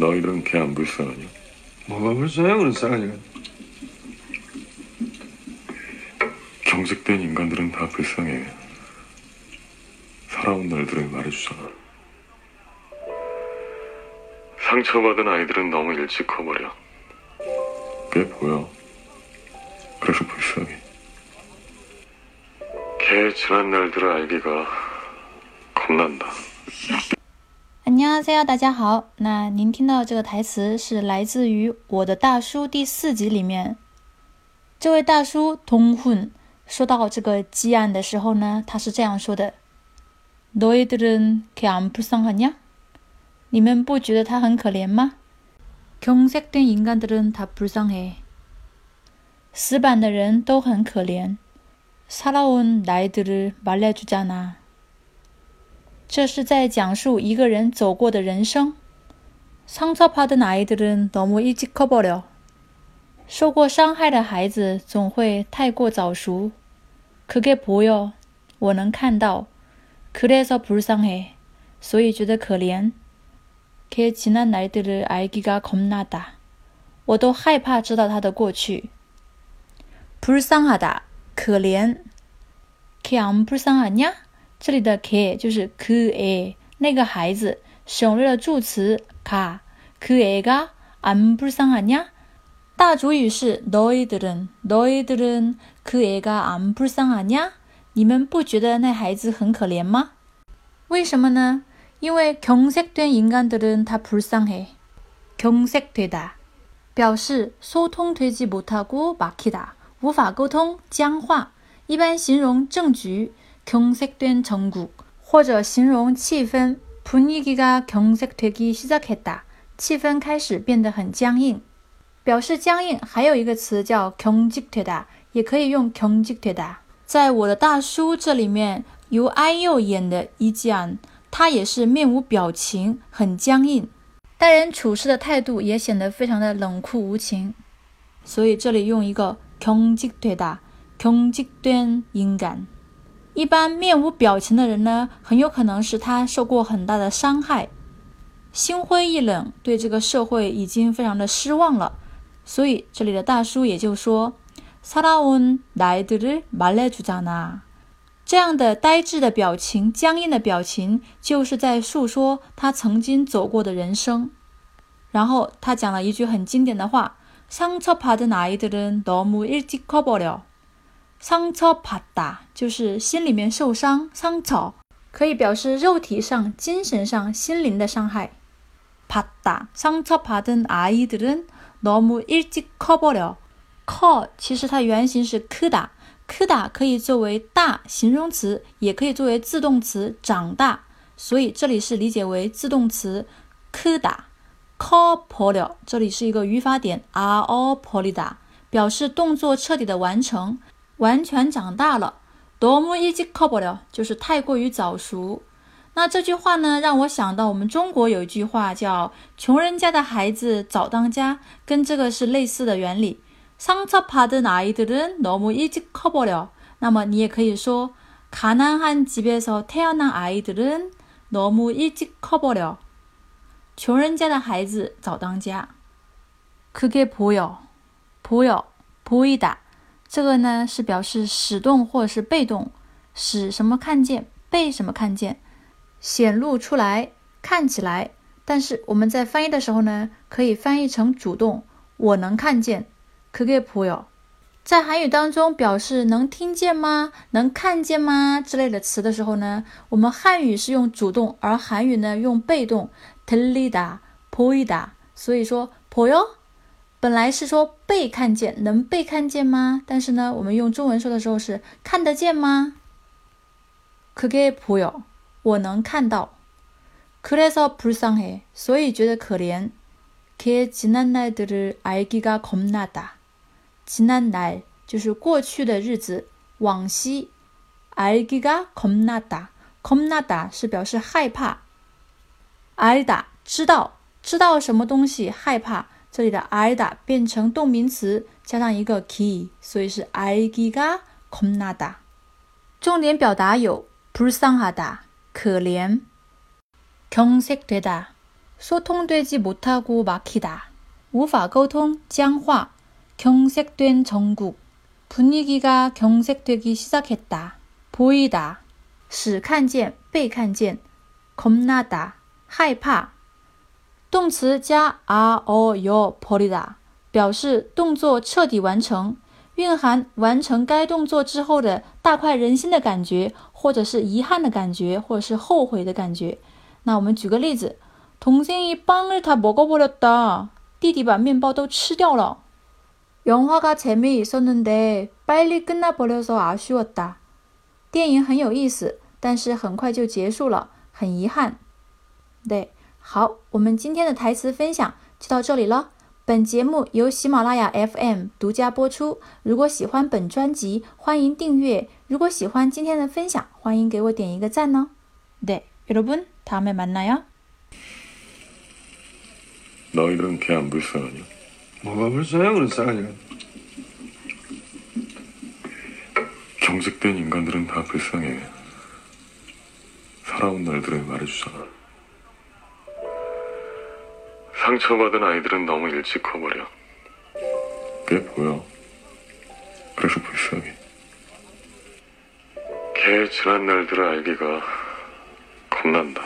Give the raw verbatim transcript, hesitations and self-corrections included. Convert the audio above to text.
너희들은 걔 안 불쌍하냐? 뭐가 불쌍해? 불쌍하냐? 정색된 인간들은 다 불쌍해. 살아온 날들을 말해주잖아. 상처받은 아이들은 너무 일찍 커버려. 그게 보여. 그래서 불쌍해. 걔 지난 날들을 알기가 겁난다. 안녕하세요，大家好。那您听到这个台词是来自于《我的大叔》第四集里面，这位大叔通混说到这个积案的时候呢，他是这样说的：“너희들은 걔 안 불쌍하냐？你们不觉得他很可怜吗？경색된인간들은 다 불쌍해。死板的人都很可怜。살아온 나이들을 말해주잖아。”这是在讲述一个人走过的人生。상처받은 아이들은 너무 일찍 커버려。受过伤害的孩子总会太过早熟。그게 보여，我能看到。그래서 불쌍해，所以觉得可怜。걔 지난 날들을 알기가 겁나다，我都害怕知道他的过去。불쌍하다，可怜。걔 안 불쌍하냐？这里的 걔 就是 그애 那个孩子，省略了助词 가。 그애가 안 불쌍하냐？大主语是너희들은，너희들은 그애가 안 불쌍하냐？你们不觉得那孩子很可怜吗？为什么呢？因为경색된인간들은 다 불쌍해。경색되다表示소통되지못하고 막히다，无法沟通，僵化，一般形容政局。경색된정국，或者形容气氛，분위기가 경색되기 시작했다，气氛开始变得很僵硬。表示僵硬还有一个词叫경직되다，也可以用경직되다。在我的大叔这里面，由安宥演的伊季安，他也是面无表情，很僵硬，待人处事的态度也显得非常的冷酷无情。所以这里用一个경직되다，경직된 인간。一般面无表情的人呢，很有可能是他受过很大的伤害，心灰意冷，对这个社会已经非常的失望了。所以这里的大叔也就说살아온 날들을 말해주잖아，这样的呆滞的表情，僵硬的表情，就是在述说他曾经走过的人生。然后他讲了一句很经典的话，상처받은 아이들은 너무 일찍 커버려。상처받다就是心里面受伤，상처可以表示肉体上、精神上、心灵的伤害。받다 상처받은 아이들은 너무 일찍 커버려。커其实它原型是크다，크다可以作为大形容词，也可以作为自动词长大，所以这里是理解为自动词크다。커버려这里是一个语法点아어버리다，表示动作彻底的完成。完全长大了，너무 일찍 커버려就是太过于早熟。那这句话呢，让我想到我们中国有一句话叫穷人家的孩子早当家，跟这个是类似的原理。상처받은 아이들은 너무 일찍 커버려，那么你也可以说가난한 집에서 태어난 아이들은 너무 일찍 커버려，穷人家的孩子早当家。그게 보여，보여，보이다这个呢是表示使动或是被动，使什么看见，被什么看见，显露出来，看起来。但是我们在翻译的时候呢，可以翻译成主动，我能看见，그게 보여。在韩语当中表示能听见吗，能看见吗之类的词的时候呢，我们汉语是用主动，而韩语呢用被动，들리다，보이다。所以说보여本来是说被看见，能被看见吗？但是呢，我们用中文说的时候是看得见吗？그게 보여，我能看到。그래서 불쌍해，所以觉得可怜。걔지난 날들을 알기가 겁나다，지난 날就是过去的日子，往昔。알기가 겁나다，겁나다是表示害怕。알다知道，知道什么东西害怕。这里的 알다 变成动名词加上一个 기， 所以是 알기가 겁나다。重点表达有불쌍하다可怜，경색되다 소통되지 못하고 막히다. 无法沟通僵化. 경색된 정국. 분위기가 경색되기 시작했다. 보이다. 使看见被看见. 겁나다. 害怕. 动词加 r o y 버리다. 表示动作彻底完成， 蕴含完成该动作之后的大快人心的感觉， 或者是遗憾的感觉， 或者是后悔的感觉。 那我们举个例子， 동생이 빵을 다 먹어버렸다. 弟弟把面包都吃掉了。 영화가 재미있었는데 빨리 끝나버려서 아쉬웠다. 电影很有意思，但是很快就结束了，很遗憾。 네, 好，我们今天的台词分享就到这里了。 本节目由喜马拉雅 F M 独家播出。 如果喜欢本专辑， 欢迎订阅。 如果喜欢今天的分享， 欢迎给我点一个赞哦。 네, 여러분 다음에 만나요. 너희들은 걔 안 불쌍하냐? 뭐가 불쌍해? 그런 싸가지가. 경색된 인간들은 다 불쌍해. 살아온 날들을 말해주잖아. 상처받은 아이들은 너무 일찍 커버려. 그게 보여. 그래서 불쌍해. 걔 지난 날들을 알기가 겁난다.